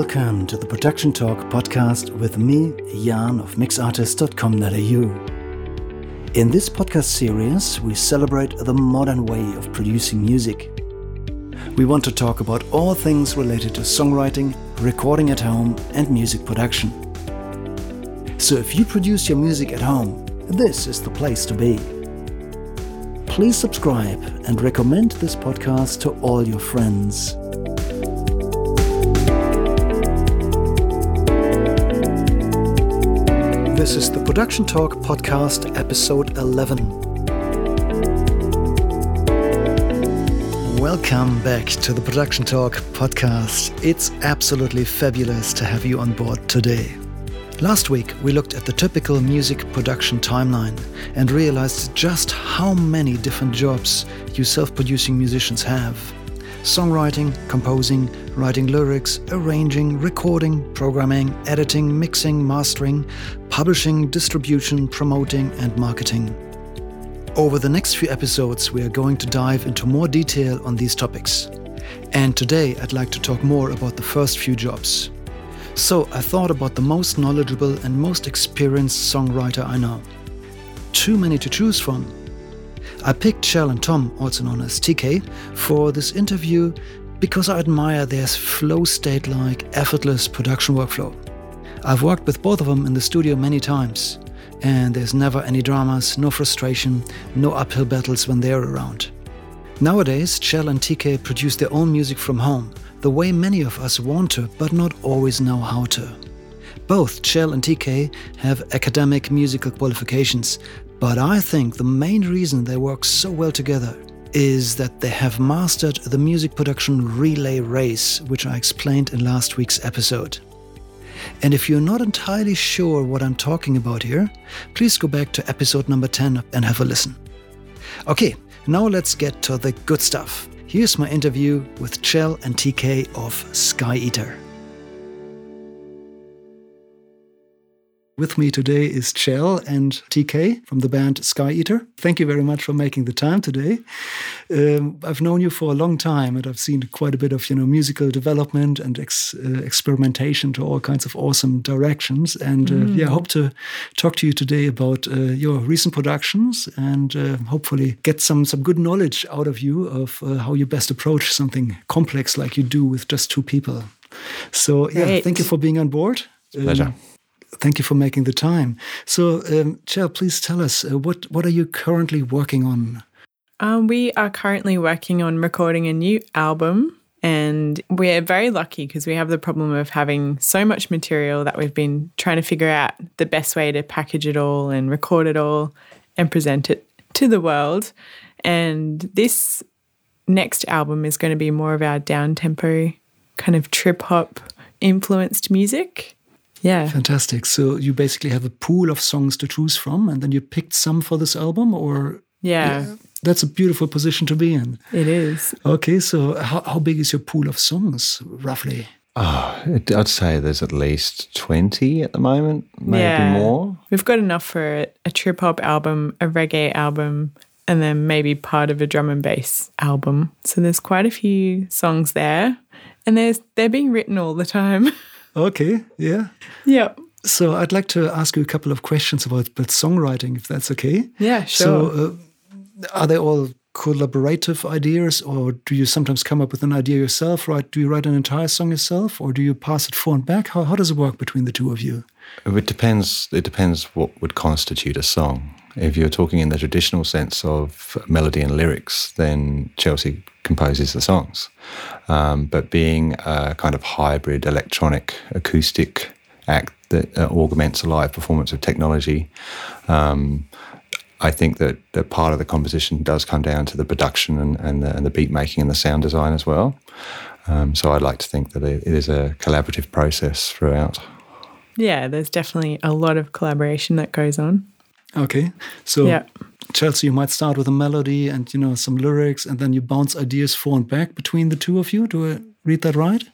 Welcome to the Production Talk Podcast with me, Jan of mixartist.com.au. In this podcast series, we celebrate the modern way of producing music. We want to talk about all things related to songwriting, recording at home, and music production. So if you produce your music at home, this is the place to be. Please subscribe and recommend this podcast to all your friends. This is the Production Talk Podcast, episode 11. Welcome back to the Production Talk Podcast. It's absolutely fabulous to have you on board today. Last week, we looked at the typical music production timeline and realized just how many different jobs you self-producing musicians have. Songwriting, composing, writing lyrics, arranging, recording, programming, editing, mixing, mastering, publishing, distribution, promoting, and marketing. Over the next few episodes, we are going to dive into more detail on these topics. And today, I'd like to talk more about the first few jobs. So, I thought about the most knowledgeable and most experienced songwriter I know. Too many to choose from. I picked Shell and Tom, also known as TK, for this interview because I admire their flow state-like, effortless production workflow. I've worked with both of them in the studio many times, and there's never any dramas, no frustration, no uphill battles when they're around. Nowadays, Shell and TK produce their own music from home, the way many of us want to, but not always know how to. Both Shell and TK have academic musical qualifications, but I think the main reason they work so well together is that they have mastered the music production relay race, which I explained in last week's episode. And if you're not entirely sure what I'm talking about here, please go back to episode number 10 and have a listen. Okay, now let's get to the good stuff. Here's my interview with Chell and TK of Sky Eater. With me today is Chell and TK from the band Sky Eater. Thank you very much for making the time today. I've known you for a long time, and I've seen quite a bit of musical development and experimentation to all kinds of awesome directions. And I hope to talk to you today about your recent productions and hopefully get some good knowledge out of you of how you best approach something complex like you do with just two people. So yeah, thank you for being on board. Pleasure. Thank you for making the time. So, Chell, please tell us, what are you currently working on? We are currently working on recording a new album, and we're very lucky because we have the problem of having so much material that we've been trying to figure out the best way to package it all and record it all and present it to the world. And this next album is going to be more of our down-tempo kind of trip-hop influenced music. Yeah. Fantastic. So you basically have a pool of songs to choose from, and then you picked some for this album, or? Yeah. That's a beautiful position to be in. It is. Okay. So how big is your pool of songs, roughly? I'd say there's at least 20 at the moment, maybe more. We've got enough for a trip-hop album, a reggae album, and then maybe part of a drum and bass album. So there's quite a few songs there, and they're being written all the time. Okay, yeah. Yeah. So I'd like to ask you a couple of questions about songwriting, if that's okay. Yeah, sure. So are they all collaborative ideas, or do you sometimes come up with an idea yourself, right? Do you write an entire song yourself, or do you pass it forward and back? How does it work between the two of you? It depends what would constitute a song. If you're talking in the traditional sense of melody and lyrics, then Chelsea composes the songs. But being a kind of hybrid electronic acoustic act that augments a live performance of technology, I think that part of the composition does come down to the production and the beat making and the sound design as well. So I'd like to think that it is a collaborative process throughout. Yeah, there's definitely a lot of collaboration that goes on. Okay, so Chelsea, you might start with a melody and some lyrics, and then you bounce ideas forward and back between the two of you. Do I read that right?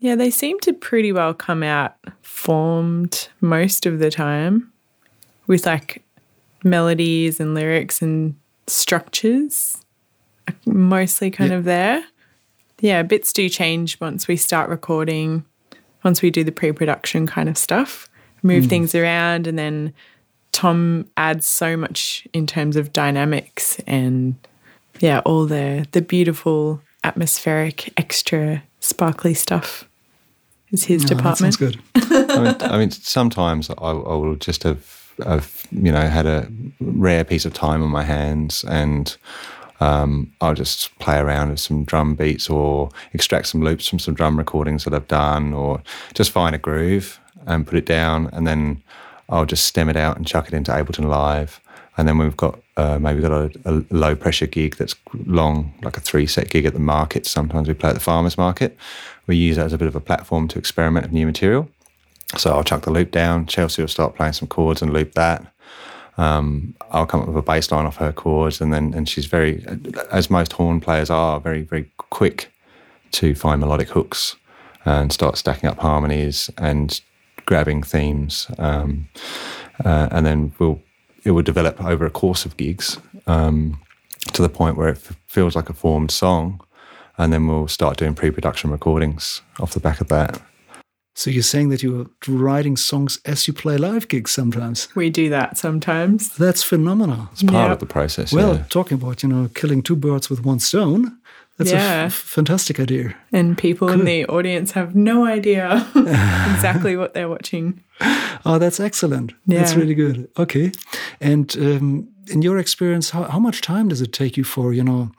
Yeah, they seem to pretty well come out formed most of the time with like melodies and lyrics and structures mostly kind of there. Yeah, bits do change once we start recording. once we do the pre-production kind of stuff, move things around, and then Tom adds so much in terms of dynamics and, yeah, all the beautiful atmospheric extra sparkly stuff is his department. That sounds good. I mean, sometimes I will just have, you know, had a rare piece of time on my hands, and I'll just play around with some drum beats or extract some loops from some drum recordings that I've done, or just find a groove and put it down, and then I'll just stem it out and chuck it into Ableton Live. And then we've got maybe got a low pressure gig that's long, like a 3-set gig at the market. Sometimes we play at the farmer's market. We use that as a bit of a platform to experiment with new material. So I'll chuck the loop down. Chelsea will start playing some chords and loop that. I'll come up with a bass line off her chords, and she's very, as most horn players are, very, very quick to find melodic hooks and start stacking up harmonies and grabbing themes. And then it will develop over a course of gigs to the point where it feels like a formed song, and then we'll start doing pre-production recordings off the back of that. So you're saying that you're writing songs as you play live gigs sometimes? We do that sometimes. That's phenomenal. It's part of the process. Well, talking about, you know, killing two birds with one stone, that's a fantastic idea. And people in the audience have no idea exactly what they're watching. Oh, that's excellent. Yeah. That's really good. Okay. And in your experience, how much time does it take you for, you know,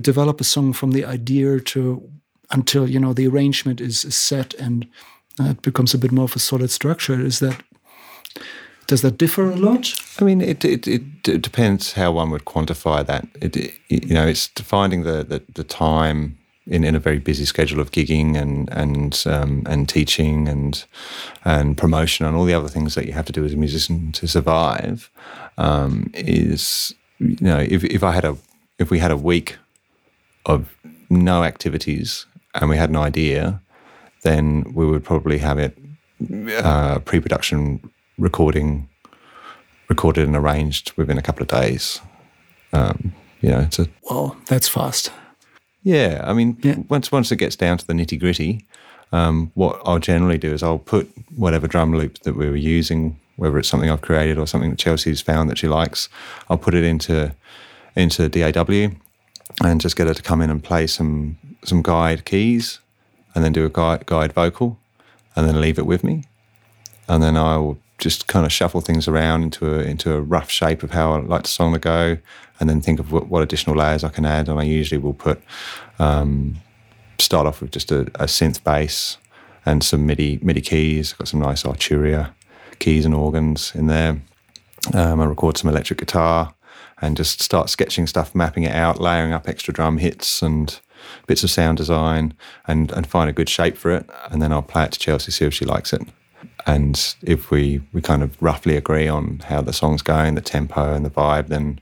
develop a song from the idea to until, you know, the arrangement is set and it becomes a bit more of a solid structure? Does that differ a lot? I mean, it depends how one would quantify that. It's finding the time in a very busy schedule of gigging and teaching and promotion and all the other things that you have to do as a musician to survive. If we had a week of no activities and we had an idea, then we would probably have it pre-production recorded and arranged within a couple of days. Well, that's fast. Yeah, I mean, once it gets down to the nitty-gritty, what I'll generally do is I'll put whatever drum loop that we were using, whether it's something I've created or something that Chelsea's found that she likes, I'll put it into DAW and just get her to come in and play some guide keys, and then do a guide vocal, and then leave it with me, and then I'll just kind of shuffle things around into a rough shape of how I like the song to go, and then think of what additional layers I can add. And I usually will put start off with just a synth bass and some MIDI keys. I've got some nice Arturia keys and organs in there. I record some electric guitar and just start sketching stuff, mapping it out, layering up extra drum hits and bits of sound design, and find a good shape for it. And then I'll play it to Chelsea, see if she likes it. And if we kind of roughly agree on how the song's going, the tempo and the vibe, then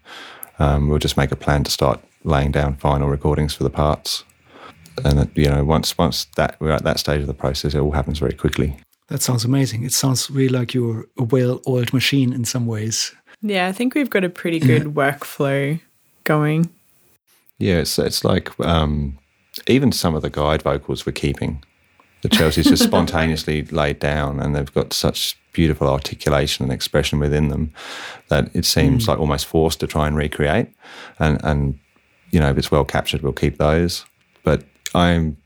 we'll just make a plan to start laying down final recordings for the parts. And, you know, once we're at that stage of the process, it all happens very quickly. That sounds amazing. It sounds really like you're a well-oiled machine in some ways. Yeah, I think we've got a pretty good workflow going. Yeah, it's like even some of the guide vocals we're keeping. The Chelsea's just spontaneously laid down, and they've got such beautiful articulation and expression within them that it seems like almost forced to try and recreate. And you know, if it's well captured, we'll keep those. But I'm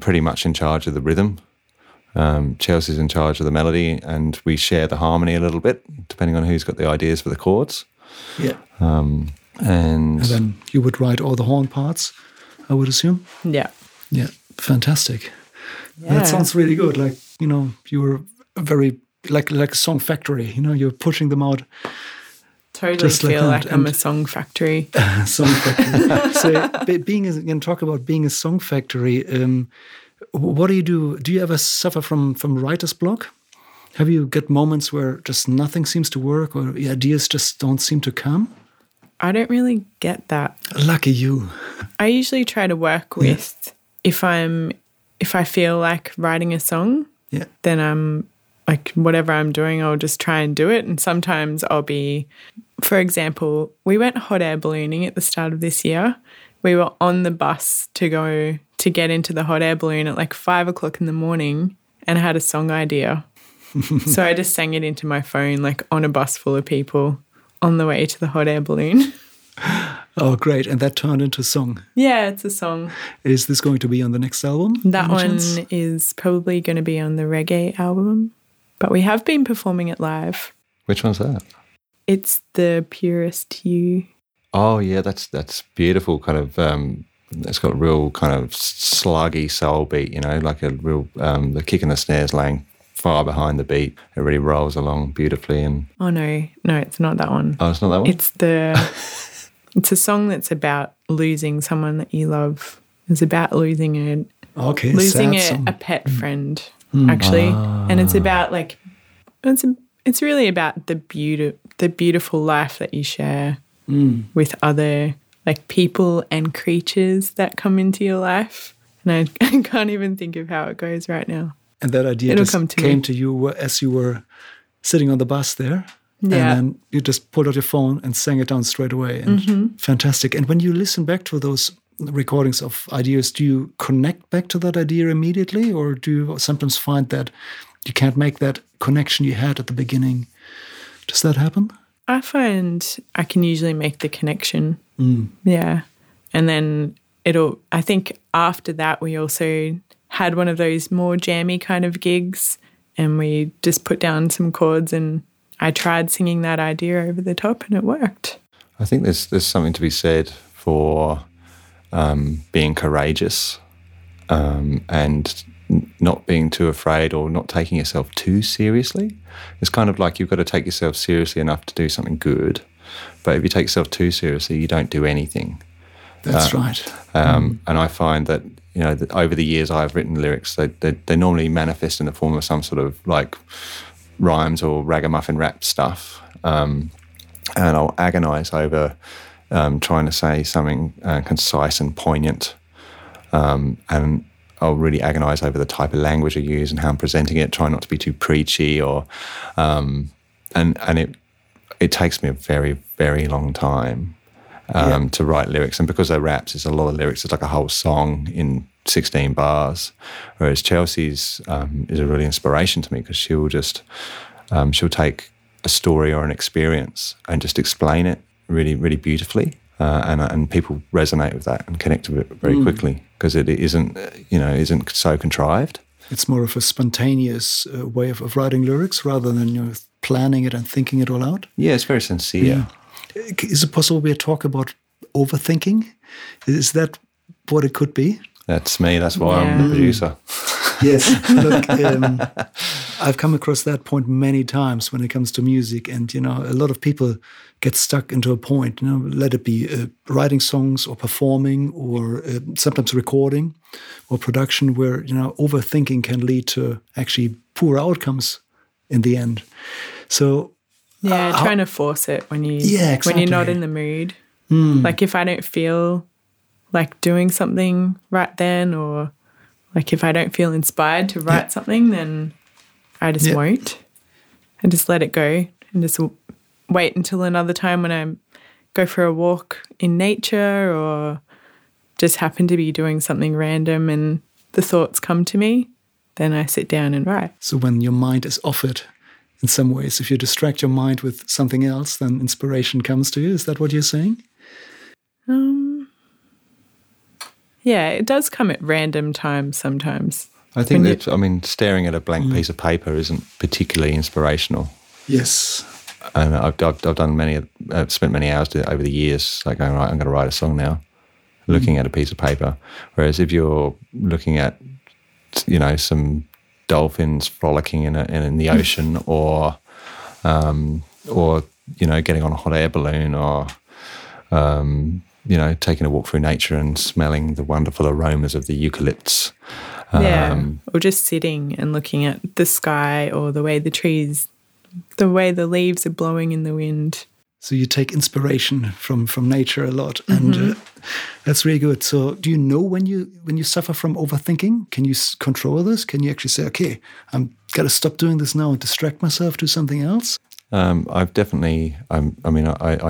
pretty much in charge of the rhythm. Chelsea's in charge of the melody, and we share the harmony a little bit, depending on who's got the ideas for the chords. Yeah. And then you would write all the horn parts, I would assume? Yeah. Yeah, fantastic. Yeah. That sounds really good. Like, you know, you're very, like a song factory, you know, you're pushing them out. Totally feel like I'm a song factory. Song factory. So talk about being a song factory. What do you do? Do you ever suffer from writer's block? Have you got moments where just nothing seems to work or ideas just don't seem to come? I don't really get that. Lucky you. I usually try to work with if I feel like writing a song, then I'm like, whatever I'm doing, I'll just try and do it. And sometimes I'll be, for example, we went hot air ballooning at the start of this year. We were on the bus to get into the hot air balloon at like 5 o'clock in the morning, and I had a song idea. So I just sang it into my phone, like on a bus full of people on the way to the hot air balloon. Oh, great. And that turned into a song. Yeah, it's a song. Is this going to be on the next album? That one is probably going to be on the reggae album, but we have been performing it live. Which one's that? It's The Purest Hue. Oh, yeah, that's beautiful. Kind of, it's got a real kind of sluggy soul beat, you know, like a real, the kick and the snares laying far behind the beat. It really rolls along beautifully. And oh, no, it's not that one. Oh, it's not that one? It's a song that's about losing someone that you love. It's about losing a pet friend, actually. Ah. And it's about like, it's really about the beautiful life that you share with other like people and creatures that come into your life. And I can't even think of how it goes right now. And that idea came to you as you were sitting on the bus there. Yeah. And then you just pulled out your phone and sang it down straight away. And fantastic. And when you listen back to those recordings of ideas, do you connect back to that idea immediately? Or do you sometimes find that you can't make that connection you had at the beginning? Does that happen? I find I can usually make the connection. Mm. Yeah. And then I think after that we also had one of those more jammy kind of gigs and we just put down some chords and I tried singing that idea over the top and it worked. I think there's something to be said for being courageous and not being too afraid or not taking yourself too seriously. It's kind of like you've got to take yourself seriously enough to do something good, but if you take yourself too seriously, you don't do anything. That's right. And I find that, you know, that over the years I've written lyrics, they normally manifest in the form of some sort of like rhymes or ragamuffin rap stuff, and I'll agonise over trying to say something concise and poignant, and I'll really agonise over the type of language I use and how I'm presenting it, try not to be too preachy, or and it takes me a very, very long time to write lyrics, and because they're raps, it's a lot of lyrics. It's like a whole song in 16 bars, whereas Chelsea's is a really inspiration to me because she'll just she'll take a story or an experience and just explain it really, really beautifully, and people resonate with that and connect with it very quickly because it isn't so contrived. It's more of a spontaneous way of writing lyrics rather than planning it and thinking it all out. Yeah, it's very sincere. Yeah. Is it possible we talk about overthinking? Is that what it could be? That's me. That's why I'm the producer. Yes. Look, I've come across that point many times when it comes to music, and a lot of people get stuck into a point. Let it be writing songs or performing, or sometimes recording or production, where overthinking can lead to actually poor outcomes in the end. So yeah, trying to force it when you're not in the mood. Mm. Like if I don't feel like doing something right then, or like if I don't feel inspired to write something, then I just won't. I just let it go and just wait until another time when I go for a walk in nature or just happen to be doing something random and the thoughts come to me, then I sit down and write. So when your mind is off it, in some ways, if you distract your mind with something else, then inspiration comes to you. Is that what you're saying? Yeah, it does come at random times sometimes. I think that, staring at a blank piece of paper isn't particularly inspirational. Yes. And I've done I've spent many hours over the years, like going, right, I'm going to write a song now, looking at a piece of paper. Whereas if you're looking at, some dolphins frolicking in the ocean or getting on a hot air balloon or... taking a walk through nature and smelling the wonderful aromas of the eucalypts. Or just sitting and looking at the sky or the way the trees, the way the leaves are blowing in the wind. So you take inspiration from nature a lot, and that's really good. So do you know when you suffer from overthinking? Can you control this? Can you actually say, okay, I'm got to stop doing this now and distract myself, do something else? I've definitely, I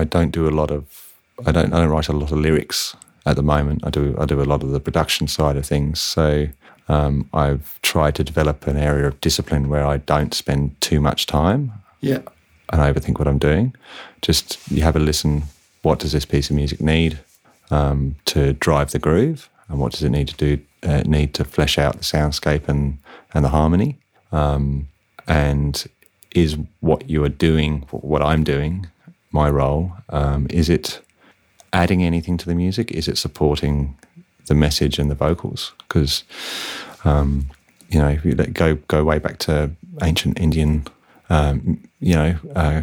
don't do a lot of, I don't write a lot of lyrics at the moment. I do a lot of the production side of things. So I've tried to develop an area of discipline where I don't spend too much time. Yeah. And overthink what I'm doing. Just you have a listen, what does this piece of music need to drive the groove, and what does it need to do need to flesh out the soundscape and the harmony, and is what you are doing, what I'm doing, my role, is it adding anything to the music? Is it supporting the message and the vocals? Because you know, if you go way back to ancient Indian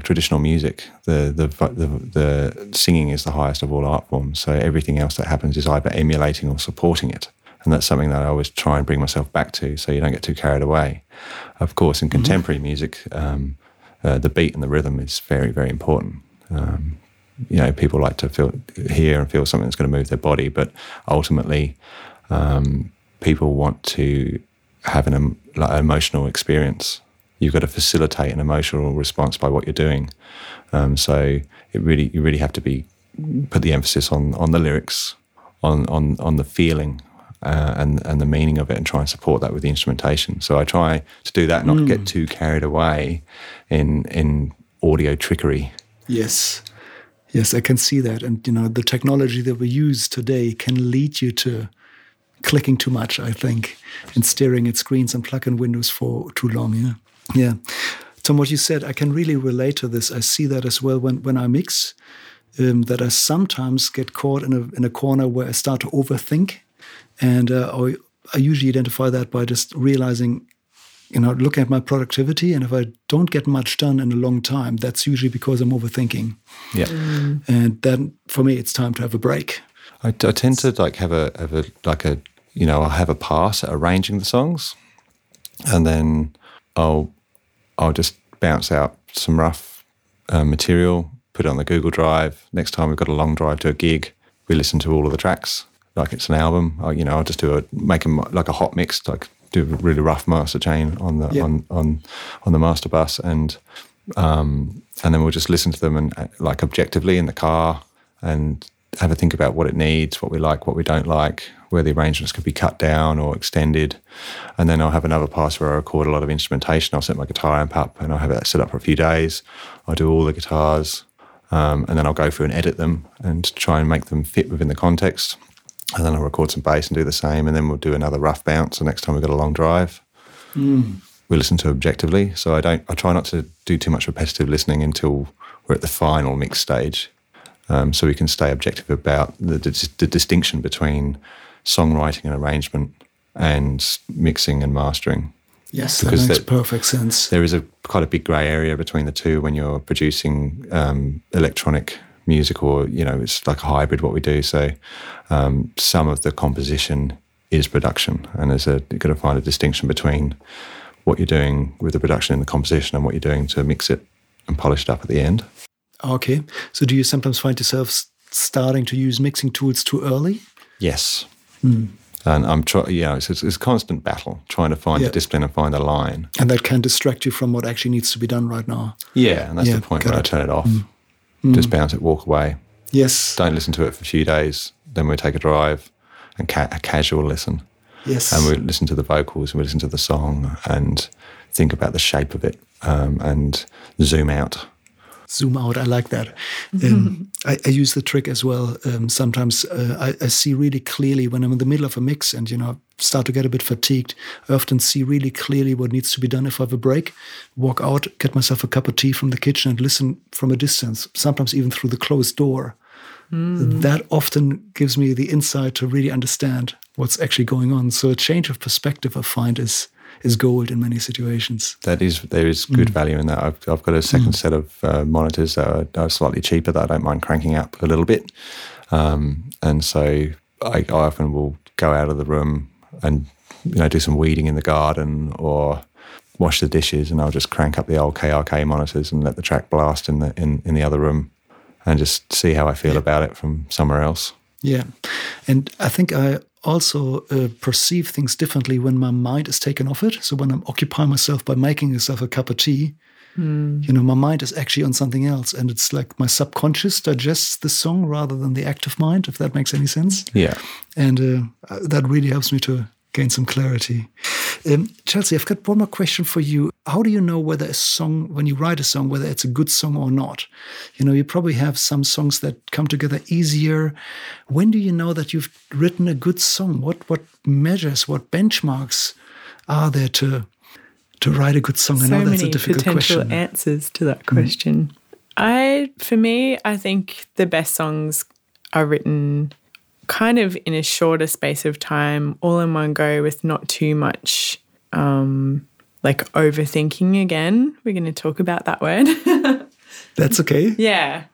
traditional music, the singing is the highest of all art forms, so everything else that happens is either emulating or supporting it. And that's something that I always try and bring myself back to, so you don't get too carried away. Of course, in contemporary music, the beat and the rhythm is very, very important. You know, people like to hear and feel something that's going to move their body, but ultimately people want to have an emotional experience. You've got to facilitate an emotional response by what you're doing. So you really have to put the emphasis on the lyrics, on the feeling and the meaning of it, and try and support that with the instrumentation. So I try to do that, not get too carried away in audio trickery. Yes, I can see that. And, you know, the technology that we use today can lead you to clicking too much, I think, and staring at screens and plug-in windows for too long, yeah. Yeah. Tom, what you said, I can really relate to this. I see that as well when I mix, that I sometimes get caught in a corner where I start to overthink. And I usually identify that by just realizing, you know, looking at my productivity, and if I don't get much done in a long time, that's usually because I'm overthinking. Yeah. And then for me, it's time to have a break. I tend to I'll have a pass at arranging the songs, and then I'll just bounce out some rough material, put it on the Google Drive. Next time we've got a long drive to a gig, we listen to all of the tracks like it's an album. I'll just make a hot mix, like do a really rough master chain on the master bus, and then we'll just listen to them and like objectively in the car and have a think about what it needs, what we like, what we don't like, where the arrangements could be cut down or extended. And then I'll have another pass where I record a lot of instrumentation. I'll set my guitar amp up and I'll have it set up for a few days. I'll do all the guitars, and then I'll go through and edit them and try and make them fit within the context. And then I'll record some bass and do the same, and then we'll do another rough bounce the next time we've got a long drive. We listen to objectively. So I try not to do too much repetitive listening until we're at the final mix stage. So we can stay objective about the distinction between songwriting and arrangement and mixing and mastering. Yes, because that makes perfect sense. There is quite a big grey area between the two when you're producing electronic music, or, you know, it's like a hybrid what we do. So some of the composition is production, and you've got to find a distinction between what you're doing with the production and the composition and what you're doing to mix it and polish it up at the end. Okay. So do you sometimes find yourself starting to use mixing tools too early? Yes. And I'm trying, it's a constant battle trying to find the discipline and find the line. And that can distract you from what actually needs to be done right now. Yeah, and that's the point where I turn it off. Just bounce it, walk away. Yes. Don't listen to it for a few days. Then we take a drive and a casual listen. Yes. And we listen to the vocals and we listen to the song and think about the shape of it, and zoom out. Zoom out, I like that. I use the trick as well. Sometimes I see really clearly when I'm in the middle of a mix and, you know, I start to get a bit fatigued, I often see really clearly what needs to be done. If I have a break, walk out, get myself a cup of tea from the kitchen and listen from a distance, sometimes even through the closed door. That often gives me the insight to really understand what's actually going on. So a change of perspective, I find, is gold in many situations. There is good value in that. I've got a second set of monitors that are slightly cheaper that I don't mind cranking up a little bit, and so I often will go out of the room and, you know, do some weeding in the garden or wash the dishes, and I'll just crank up the old KRK monitors and let the track blast in the other room and just see how I feel about it from somewhere else. Yeah, and I think I also perceive things differently when my mind is taken off it. So when I'm occupying myself by making myself a cup of tea, you know, my mind is actually on something else, and it's like my subconscious digests the song rather than the active mind, if that makes any sense. Yeah. And that really helps me to gain some clarity. Chelsea, I've got one more question for you. How do you know whether a song, when you write a song, whether it's a good song or not? You know, you probably have some songs that come together easier. When do you know that you've written a good song? What measures, what benchmarks are there to write a good song? So I know that's a difficult question. So many potential answers to that question. Mm. For me, I think the best songs are written kind of in a shorter space of time, all in one go, with not too much overthinking again. We're going to talk about that word. That's okay. Yeah.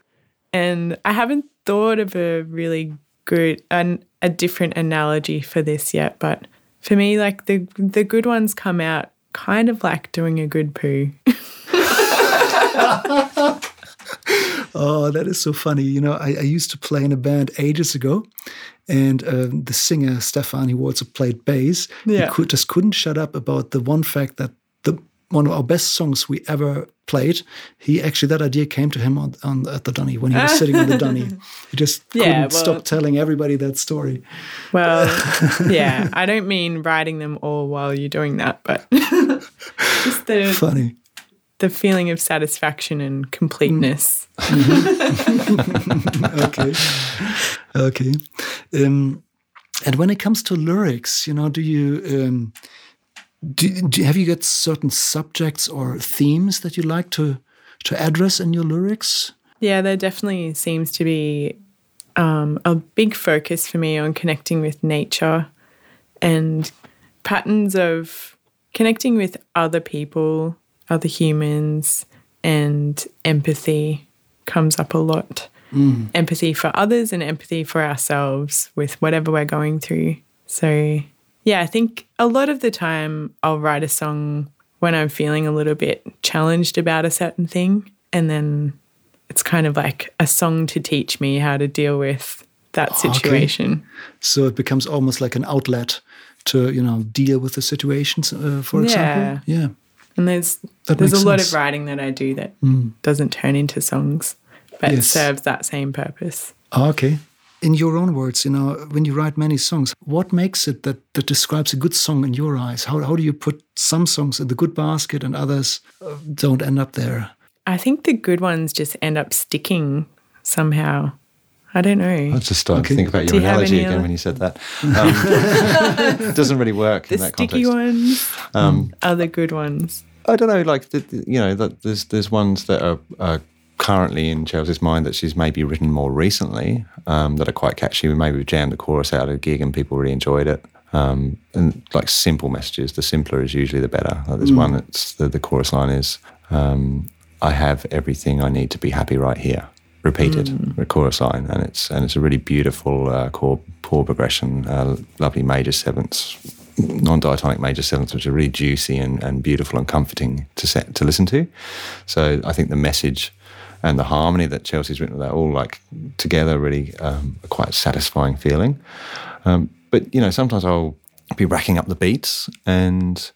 And I haven't thought of a really good, a different analogy for this yet, but for me, the good ones come out kind of like doing a good poo. Oh, that is so funny. You know, I used to play in a band ages ago, and the singer, Stefani Walter, played bass. Yeah. He couldn't shut up about the one fact that one of our best songs we ever played, that idea came to him at the dunny, when he was sitting on the dunny. He just couldn't stop telling everybody that story. Well, yeah, I don't mean writing them all while you're doing that, but just funny. The feeling of satisfaction and completeness. Mm-hmm. Okay. And when it comes to lyrics, you know, do you have you got certain subjects or themes that you like to address in your lyrics? Yeah, there definitely seems to be a big focus for me on connecting with nature and patterns of connecting with other people. Other humans, and empathy comes up a lot. Mm. Empathy for others and empathy for ourselves with whatever we're going through. So, yeah, I think a lot of the time I'll write a song when I'm feeling a little bit challenged about a certain thing, and then it's kind of like a song to teach me how to deal with that situation. Okay. So it becomes almost like an outlet to, you know, deal with the situations, for example. Yeah. And there's a lot of writing that I do that doesn't turn into songs, but it serves that same purpose. Okay. In your own words, you know, when you write many songs, what makes it that describes a good song in your eyes? How do you put some songs in the good basket and others don't end up there? I think the good ones just end up sticking somehow. I don't know. I was just starting to think about your analogy again when you said that. It doesn't really work in that context. The sticky ones, other good ones. I don't know, there's ones that are currently in Chelsea's mind that she's maybe written more recently that are quite catchy. Maybe we jammed the chorus out at a gig and people really enjoyed it. And like simple messages, the simpler is usually the better. Like there's one that's the chorus line is, I have everything I need to be happy right here. Repeated, the chorus line, and it's a really beautiful chord progression, lovely major sevenths, non-diatonic major sevenths, which are really juicy and beautiful and comforting to listen to. So I think the message and the harmony that Chelsea's written, they're all together, really quite a satisfying feeling. But you know, sometimes I'll be racking up the beats and.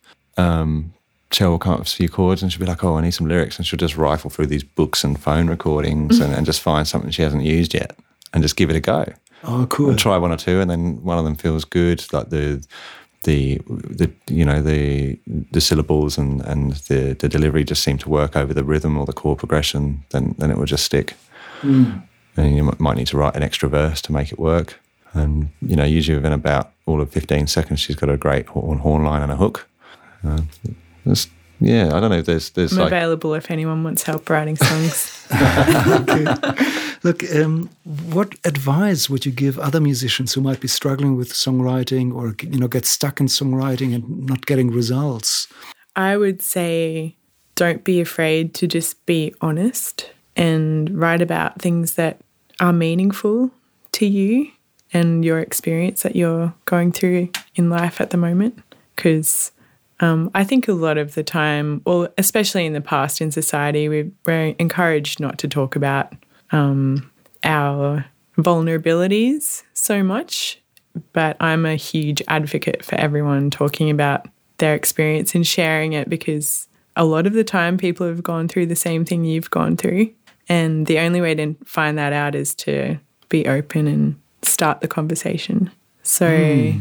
Chel will come up with a few chords and she'll be like, oh, I need some lyrics. And she'll just rifle through these books and phone recordings and just find something she hasn't used yet and just give it a go. Oh, cool. And try one or two, and then one of them feels good, like the syllables and the delivery just seem to work over the rhythm or the chord progression, then it will just stick. Mm. And you might need to write an extra verse to make it work. And, you know, usually within about all of 15 seconds, she's got a great horn line and a hook. I don't know if there's I'm available if anyone wants help writing songs. Okay. Look, what advice would you give other musicians who might be struggling with songwriting or, you know, get stuck in songwriting and not getting results? I would say don't be afraid to just be honest and write about things that are meaningful to you and your experience that you're going through in life at the moment, because I think a lot of the time, or especially in the past in society, we're encouraged not to talk about our vulnerabilities so much, but I'm a huge advocate for everyone talking about their experience and sharing it, because a lot of the time people have gone through the same thing you've gone through, and the only way to find that out is to be open and start the conversation. So,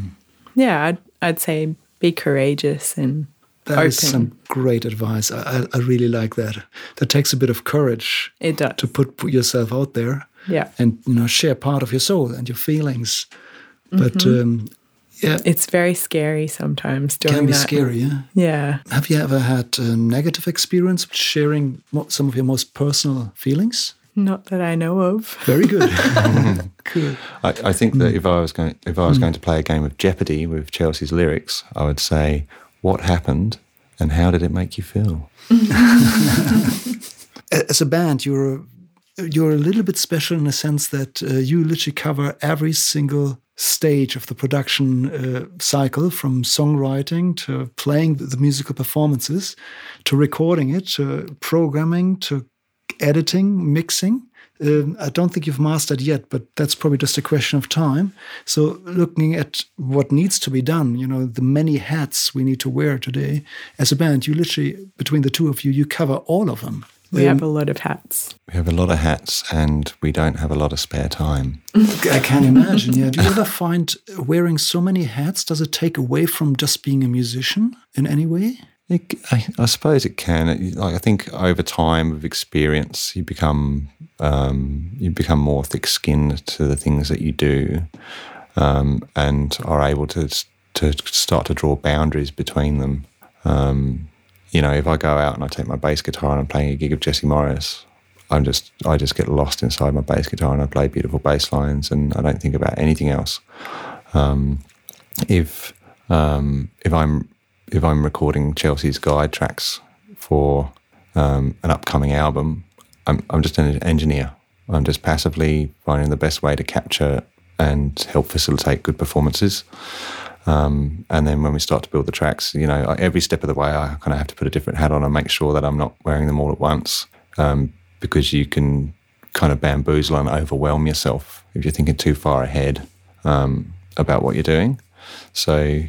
yeah, I'd I'd say be courageous and that open. Is some great advice. I really like that. That takes a bit of courage. It does. To put yourself out there. Yeah. And, you know, share part of your soul and your feelings. But yeah, it's very scary sometimes. It can be scary, yeah. Yeah. Have you ever had a negative experience sharing some of your most personal feelings? Not that I know of. Very good. Cool. I think that if I was going to play a game of Jeopardy with Chelsea's lyrics, I would say, "What happened, and how did it make you feel?" As a band, you're a little bit special in the sense that you literally cover every single stage of the production cycle, from songwriting to playing the musical performances, to recording it, to programming, to editing, mixing. I don't think you've mastered yet, but that's probably just a question of time. So looking at what needs to be done, you know, the many hats we need to wear today as a band, you literally, between the two of you, you cover all of them. We have a lot of hats. We have a lot of hats and we don't have a lot of spare time. I can imagine, yeah. Do you ever find wearing so many hats, does it take away from just being a musician in any way? I suppose it can. I think over time with experience, you become more thick-skinned to the things that you do, and are able to start to draw boundaries between them. You know, if I go out and I take my bass guitar and I'm playing a gig of Jesse Morris, I just get lost inside my bass guitar and I play beautiful bass lines and I don't think about anything else. If I'm recording Chelsea's guide tracks for an upcoming album, I'm just an engineer. I'm just passively finding the best way to capture and help facilitate good performances. And then when we start to build the tracks, you know, every step of the way, I kind of have to put a different hat on and make sure that I'm not wearing them all at once, because you can kind of bamboozle and overwhelm yourself if you're thinking too far ahead about what you're doing. So,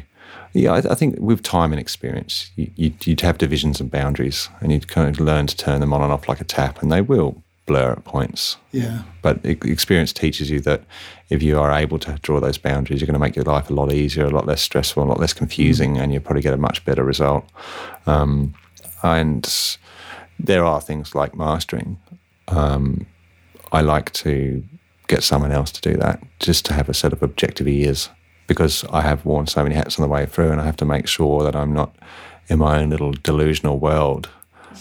yeah, I think with time and experience, you'd have divisions and boundaries and you'd kind of learn to turn them on and off like a tap, and they will blur at points. Yeah. But experience teaches you that if you are able to draw those boundaries, you're going to make your life a lot easier, a lot less stressful, a lot less confusing, and you'll probably get a much better result. And there are things like mastering. I like to get someone else to do that, just to have a set of objective ears, because I have worn so many hats on the way through and I have to make sure that I'm not in my own little delusional world,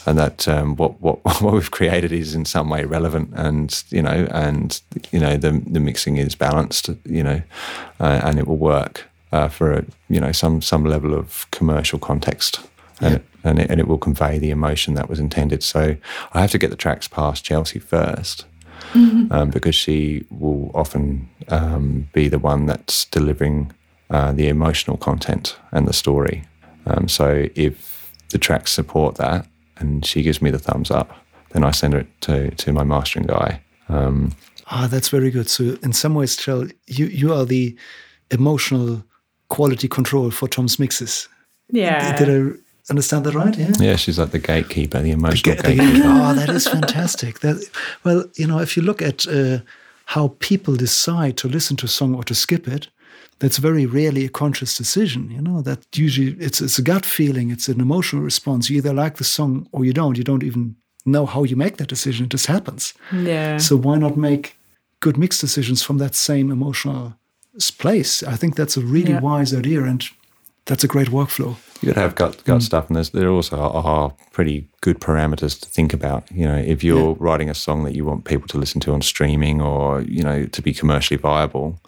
and that what we've created is in some way relevant, and the mixing is balanced, and it will work for some level of commercial context, and it will convey the emotion that was intended. So I have to get the tracks past Chelsea first, because she will often be the one that's delivering the emotional content and the story. So if the tracks support that, and she gives me the thumbs up, then I send it to my mastering guy. That's very good. So in some ways, Chel, you are the emotional quality control for Tom's mixes. Yeah. Did I understand that right? Yeah. Yeah, she's like the gatekeeper, the emotional gatekeeper. Oh, that is fantastic. Well, you know, if you look at how people decide to listen to a song or to skip it, that's very rarely a conscious decision, you know. That usually it's a gut feeling, it's an emotional response. You either like the song or you don't. You don't even know how you make that decision. It just happens. Yeah. So why not make good mix decisions from that same emotional place? I think that's a really wise idea, and that's a great workflow. You got to have gut stuff, and there also are pretty good parameters to think about. You know, if you're writing a song that you want people to listen to on streaming or, you know, to be commercially viable,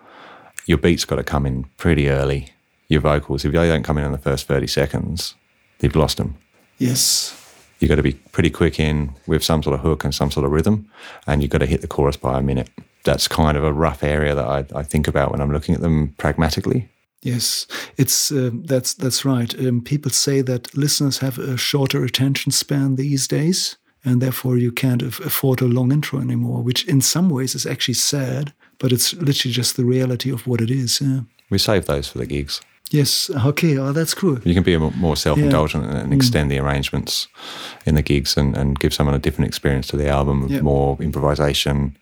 your beat's got to come in pretty early. Your vocals, if they don't come in the first 30 seconds, they've lost them. Yes. You've got to be pretty quick in with some sort of hook and some sort of rhythm, and you've got to hit the chorus by a minute. That's kind of a rough area that I think about when I'm looking at them pragmatically. Yes, it's that's right. People say that listeners have a shorter attention span these days, and therefore you can't afford a long intro anymore, which in some ways is actually sad, but it's literally just the reality of what it is. Yeah. We save those for the gigs. Yes, okay, that's cool. You can be more self-indulgent and extend the arrangements in the gigs and give someone a different experience to the album with more improvisation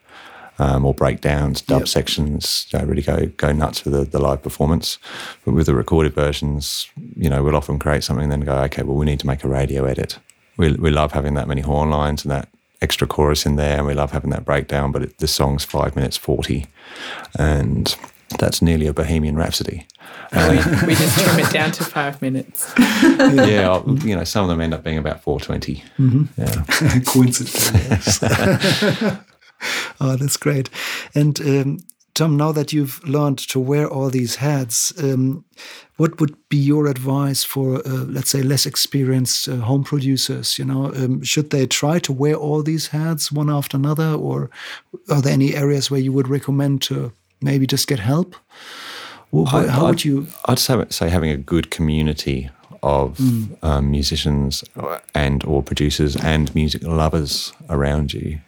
or breakdowns, dub sections, really go nuts with the live performance. But with the recorded versions, you know, we'll often create something and then go, okay, well, we need to make a radio edit. We love having that many horn lines and that extra chorus in there, and we love having that breakdown, but the song's 5 minutes 40, and that's nearly a Bohemian Rhapsody. We just trim it down to 5 minutes. Yeah, you know, some of them end up being about 420. Mm-hmm. Yeah. Coincidentally. Oh, that's great. And Tom, now that you've learned to wear all these hats, what would be your advice for, let's say, less experienced home producers? You know, should they try to wear all these hats one after another, or are there any areas where you would recommend to maybe just get help? How would you? I'd say having a good community of musicians and or producers and music lovers around you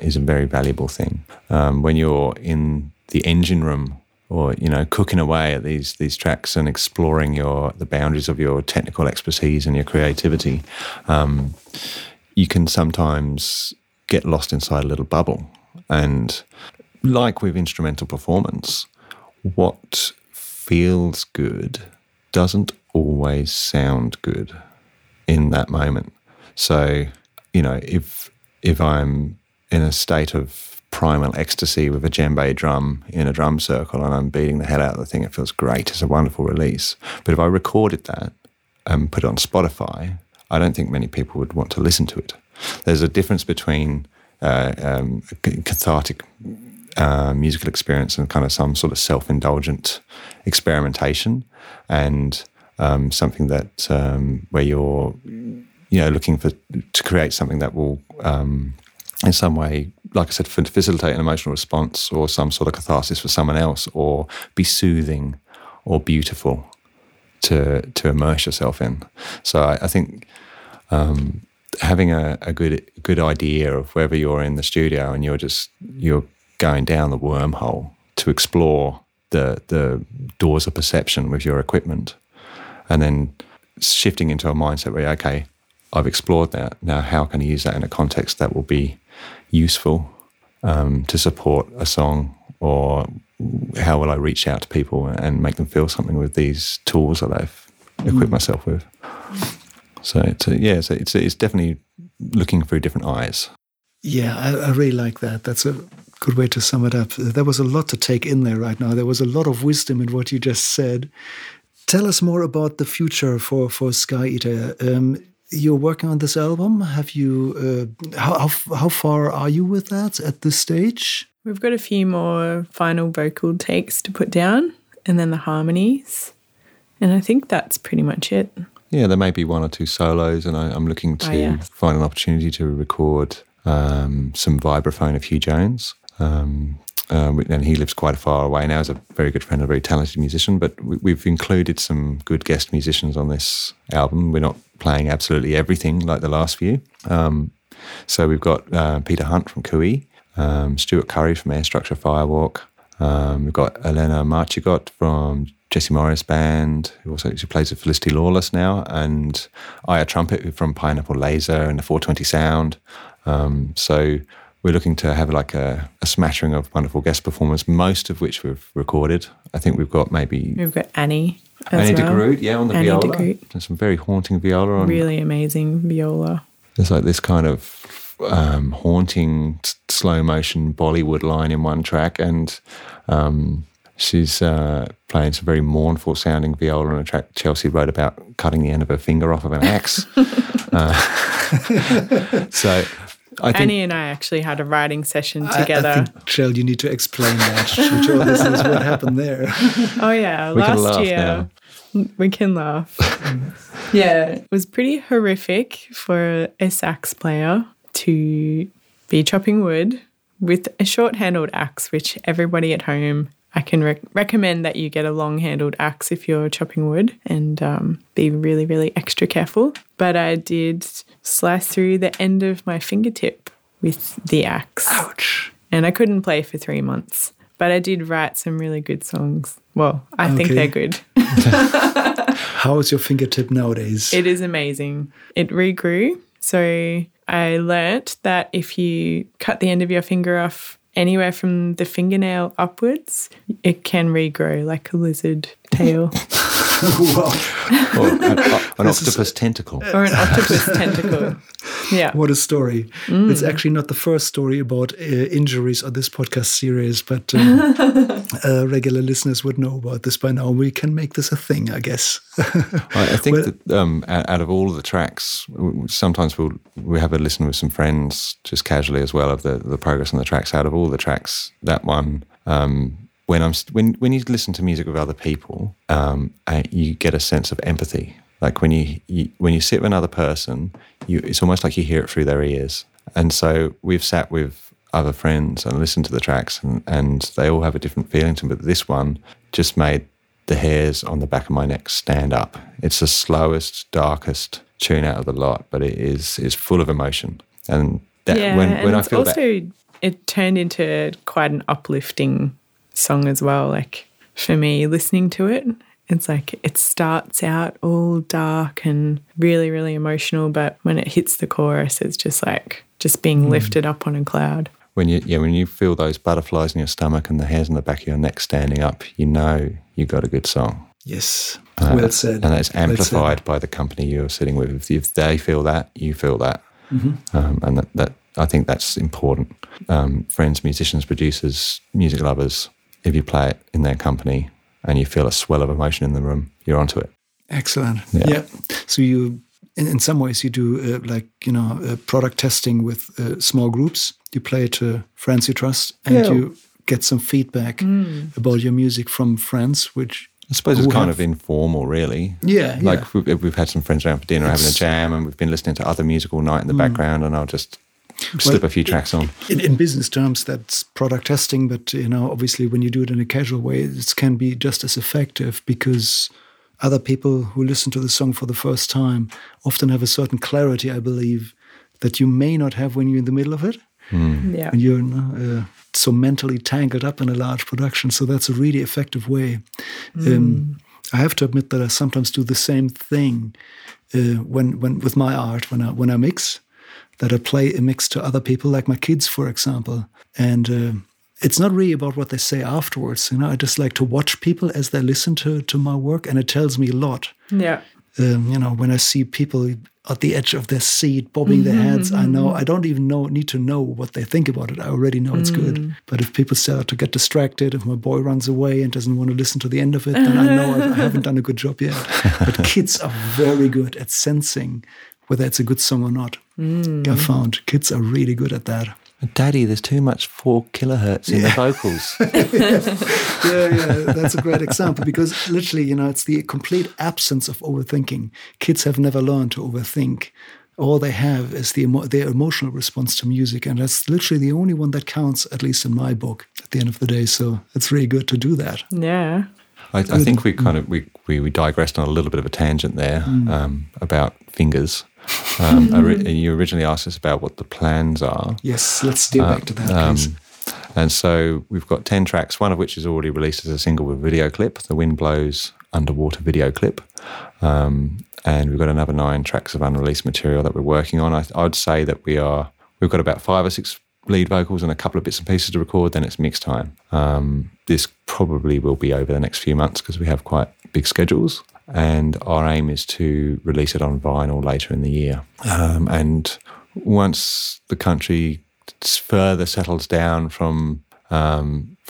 is a very valuable thing. When you're in the engine room, or, you know, cooking away at these tracks and exploring the boundaries of your technical expertise and your creativity, you can sometimes get lost inside a little bubble. And like with instrumental performance, what feels good doesn't always sound good in that moment. So, you know, if I'm in a state of primal ecstasy with a djembe drum in a drum circle and I'm beating the hell out of the thing, it feels great. It's a wonderful release. But if I recorded that and put it on Spotify, I don't think many people would want to listen to it. There's a difference between a cathartic musical experience and kind of some sort of self-indulgent experimentation, and something that where you're, you know, looking to create something that will in some way, like I said, facilitate an emotional response or some sort of catharsis for someone else, or be soothing or beautiful to immerse yourself in. So I think having a good idea of whether you're in the studio and you're going down the wormhole to explore the doors of perception with your equipment, and then shifting into a mindset where, okay, I've explored that. Now, how can I use that in a context that will be useful to support a song, or how will I reach out to people and make them feel something with these tools that I've equipped myself with? So it's definitely looking through different eyes. Yeah, I really like that. That's a good way to sum it up. There was a lot to take in there right now. There was a lot of wisdom in what you just said. Tell us more about the future for Sky Eater. You're working on this album. Have you? How far are you with that at this stage? We've got a few more final vocal takes to put down, and then the harmonies, and I think that's pretty much it. Yeah, there may be one or two solos, and I'm looking to find an opportunity to record some vibraphone of Hugh Jones. And he lives quite far away now. He's a very good friend, a very talented musician. But we've included some good guest musicians on this album. We're not playing absolutely everything like the last few. So we've got Peter Hunt from Cooee, Stuart Curry from Air Structure Firewalk. We've got Elena Marchigot from Jesse Morris Band, who plays with Felicity Lawless now, and Aya Trumpet from Pineapple Laser and the 420 Sound. So we're looking to have like a smattering of wonderful guest performers, most of which we've recorded. I think we've got Annie as well. Annie DeGroot, yeah, on the viola. There's some very haunting viola. Really amazing viola. There's like this kind of haunting slow motion Bollywood line in one track, and she's playing some very mournful sounding viola on a track Chelsea wrote about cutting the end of her finger off of an axe. So... Annie and I actually had a writing session together. I think, Chell, you need to explain that to all listeners what happened there. Oh, yeah. Last year. We can laugh. Yeah. It was pretty horrific for a sax player to be chopping wood with a short-handled axe, which everybody at home, I can recommend that you get a long-handled axe if you're chopping wood, and be really, really extra careful. But I did... slice through the end of my fingertip with the axe. Ouch. And I couldn't play for 3 months. But I did write some really good songs. Well, I think they're good. How is your fingertip nowadays? It is amazing. It regrew. So I learnt that if you cut the end of your finger off anywhere from the fingernail upwards, it can regrow like a lizard tail. Or an octopus tentacle. Or an octopus tentacle. Yeah. What a story. Mm. It's actually not the first story about injuries on this podcast series, but regular listeners would know about this by now. We can make this a thing, I guess. I think that out of all of the tracks, sometimes we have a listen with some friends just casually as well of the progress on the tracks. Out of all the tracks, that one... When you listen to music with other people, you get a sense of empathy. Like when you sit with another person, it's almost like you hear it through their ears. And so we've sat with other friends and listened to the tracks, and they all have a different feeling to them. But this one just made the hairs on the back of my neck stand up. It's the slowest, darkest tune out of the lot, but it's full of emotion. And that it turned into quite an uplifting song as well. Like for me, listening to it, it's like it starts out all dark and really, really emotional, but when it hits the chorus, it's just like being lifted up on a cloud. When you feel those butterflies in your stomach and the hairs on the back of your neck standing up, you know you got a good song. Yes, well said. And it's amplified by the company you're sitting with. If they feel that, you feel that, and that I think that's important. Friends, musicians, producers, music lovers. If you play it in their company and you feel a swell of emotion in the room, you're onto it. Excellent. Yeah. So you, in some ways, you do product testing with small groups. You play it to friends you trust, and you get some feedback about your music from friends, which I suppose it's kind of informal, really. Yeah. Like we've had some friends around for dinner having a jam, and we've been listening to other music all night in the background, and I'll just slip a few tracks on. In business terms, that's product testing, but obviously when you do it in a casual way, it can be just as effective, because other people who listen to the song for the first time often have a certain clarity, I believe, that you may not have when you're in the middle of it. Mm. Yeah. When you're so mentally tangled up in a large production. So that's a really effective way. I have to admit that I sometimes do the same thing when with my art when I mix, that I play a mix to other people, like my kids, for example. And it's not really about what they say afterwards. I just like to watch people as they listen to my work, and it tells me a lot. Yeah. When I see people at the edge of their seat, bobbing their heads, I know, I don't even need to know what they think about it. I already know it's good. But if people start to get distracted, if my boy runs away and doesn't want to listen to the end of it, then I know I haven't done a good job yet. But kids are very good at sensing whether it's a good song or not. I found kids are really good at that. Daddy, there's too much 4 kilohertz in the vocals. Yeah, that's a great example, because literally, it's the complete absence of overthinking. Kids have never learned to overthink. All they have is their emotional response to music, and that's literally the only one that counts, at least in my book, at the end of the day. So it's really good to do that. Yeah. I think we kind of we digressed on a little bit of a tangent there about fingers. You originally asked us about what the plans are. Yes, let's steer back to that, please. And so we've got 10 tracks, one of which is already released as a single with a video clip, the Wind Blows underwater video clip. And we've got another 9 tracks of unreleased material that we're working on. I'd say that we've got about 5 or 6 lead vocals and a couple of bits and pieces to record, then it's mix time. This probably will be over the next few months because we have quite big schedules, and our aim is to release it on vinyl later in the year. And once the country further settles down from the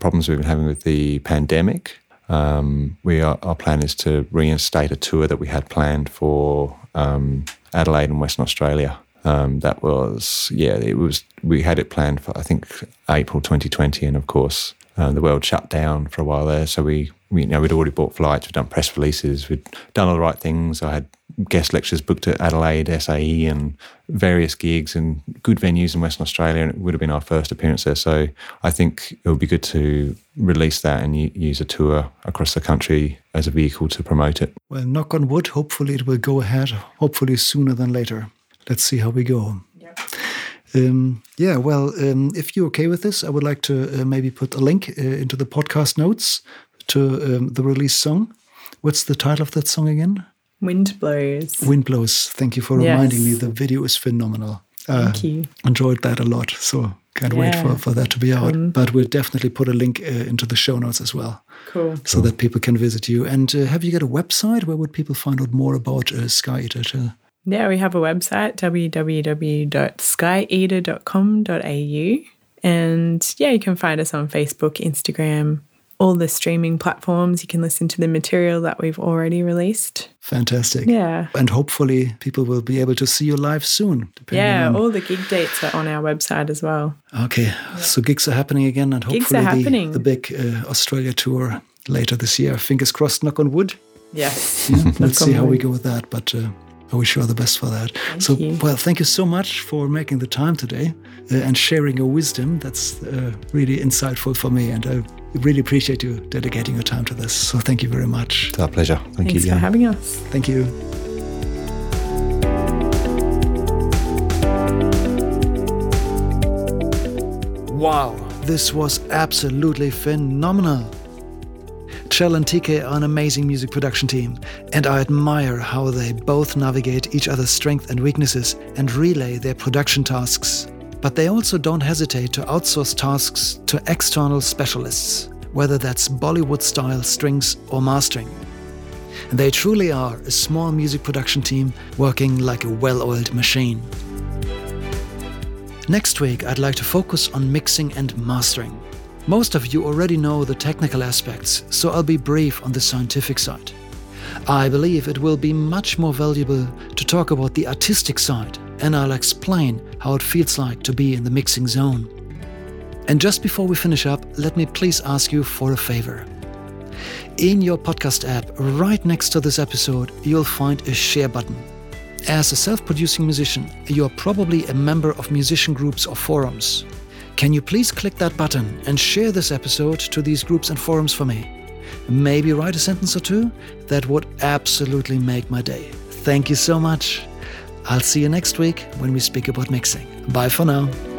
problems we've been having with the pandemic, our plan is to reinstate a tour that we had planned for Adelaide and Western Australia. We had it planned for, I think, April 2020, and of course the world shut down for a while there. So we'd already bought flights, we'd done press releases, we'd done all the right things. I had guest lectures booked at Adelaide, SAE, and various gigs and good venues in Western Australia, and it would have been our first appearance there. So I think it would be good to release that and use a tour across the country as a vehicle to promote it. Well, knock on wood, hopefully it will go ahead, hopefully sooner than later. Let's see how we go. Yep. If you're okay with this, I would like to maybe put a link into the podcast notes to the release song. What's the title of that song again? Wind Blows. Wind Blows. Thank you for reminding me. The video is phenomenal. Thank you. Enjoyed that a lot. So Can't wait for that to be out. But we'll definitely put a link into the show notes as well. Cool. So that people can visit you. And have you got a website? Where would people find out more about Sky Eater too? Yeah, we have a website, www.skyeater.com.au. And yeah, you can find us on Facebook, Instagram, all the streaming platforms. You can listen to the material that we've already released. Fantastic. Yeah. And hopefully people will be able to see you live soon. Yeah, all the gig dates are on our website as well. Okay. Yeah. So gigs are happening again, and hopefully the big Australia tour later this year. Fingers crossed, knock on wood. Yes. Yeah, let's see how we go with that. But I wish you all the best for that. Well, thank you so much for making the time today and sharing your wisdom. That's really insightful for me, and I really appreciate you dedicating your time to this. So thank you very much. It's our pleasure. Thanks for having us. Thank you. Wow, this was absolutely phenomenal. Chell and TK are an amazing music production team, and I admire how they both navigate each other's strengths and weaknesses and relay their production tasks. But they also don't hesitate to outsource tasks to external specialists, whether that's Bollywood-style strings or mastering. And they truly are a small music production team working like a well-oiled machine. Next week, I'd like to focus on mixing and mastering. Most of you already know the technical aspects, so I'll be brief on the scientific side. I believe it will be much more valuable to talk about the artistic side, and I'll explain how it feels like to be in the mixing zone. And just before we finish up, let me please ask you for a favor. In your podcast app, right next to this episode, you'll find a share button. As a self-producing musician, you're probably a member of musician groups or forums. Can you please click that button and share this episode to these groups and forums for me? Maybe write a sentence or two? That would absolutely make my day. Thank you so much. I'll see you next week when we speak about mixing. Bye for now.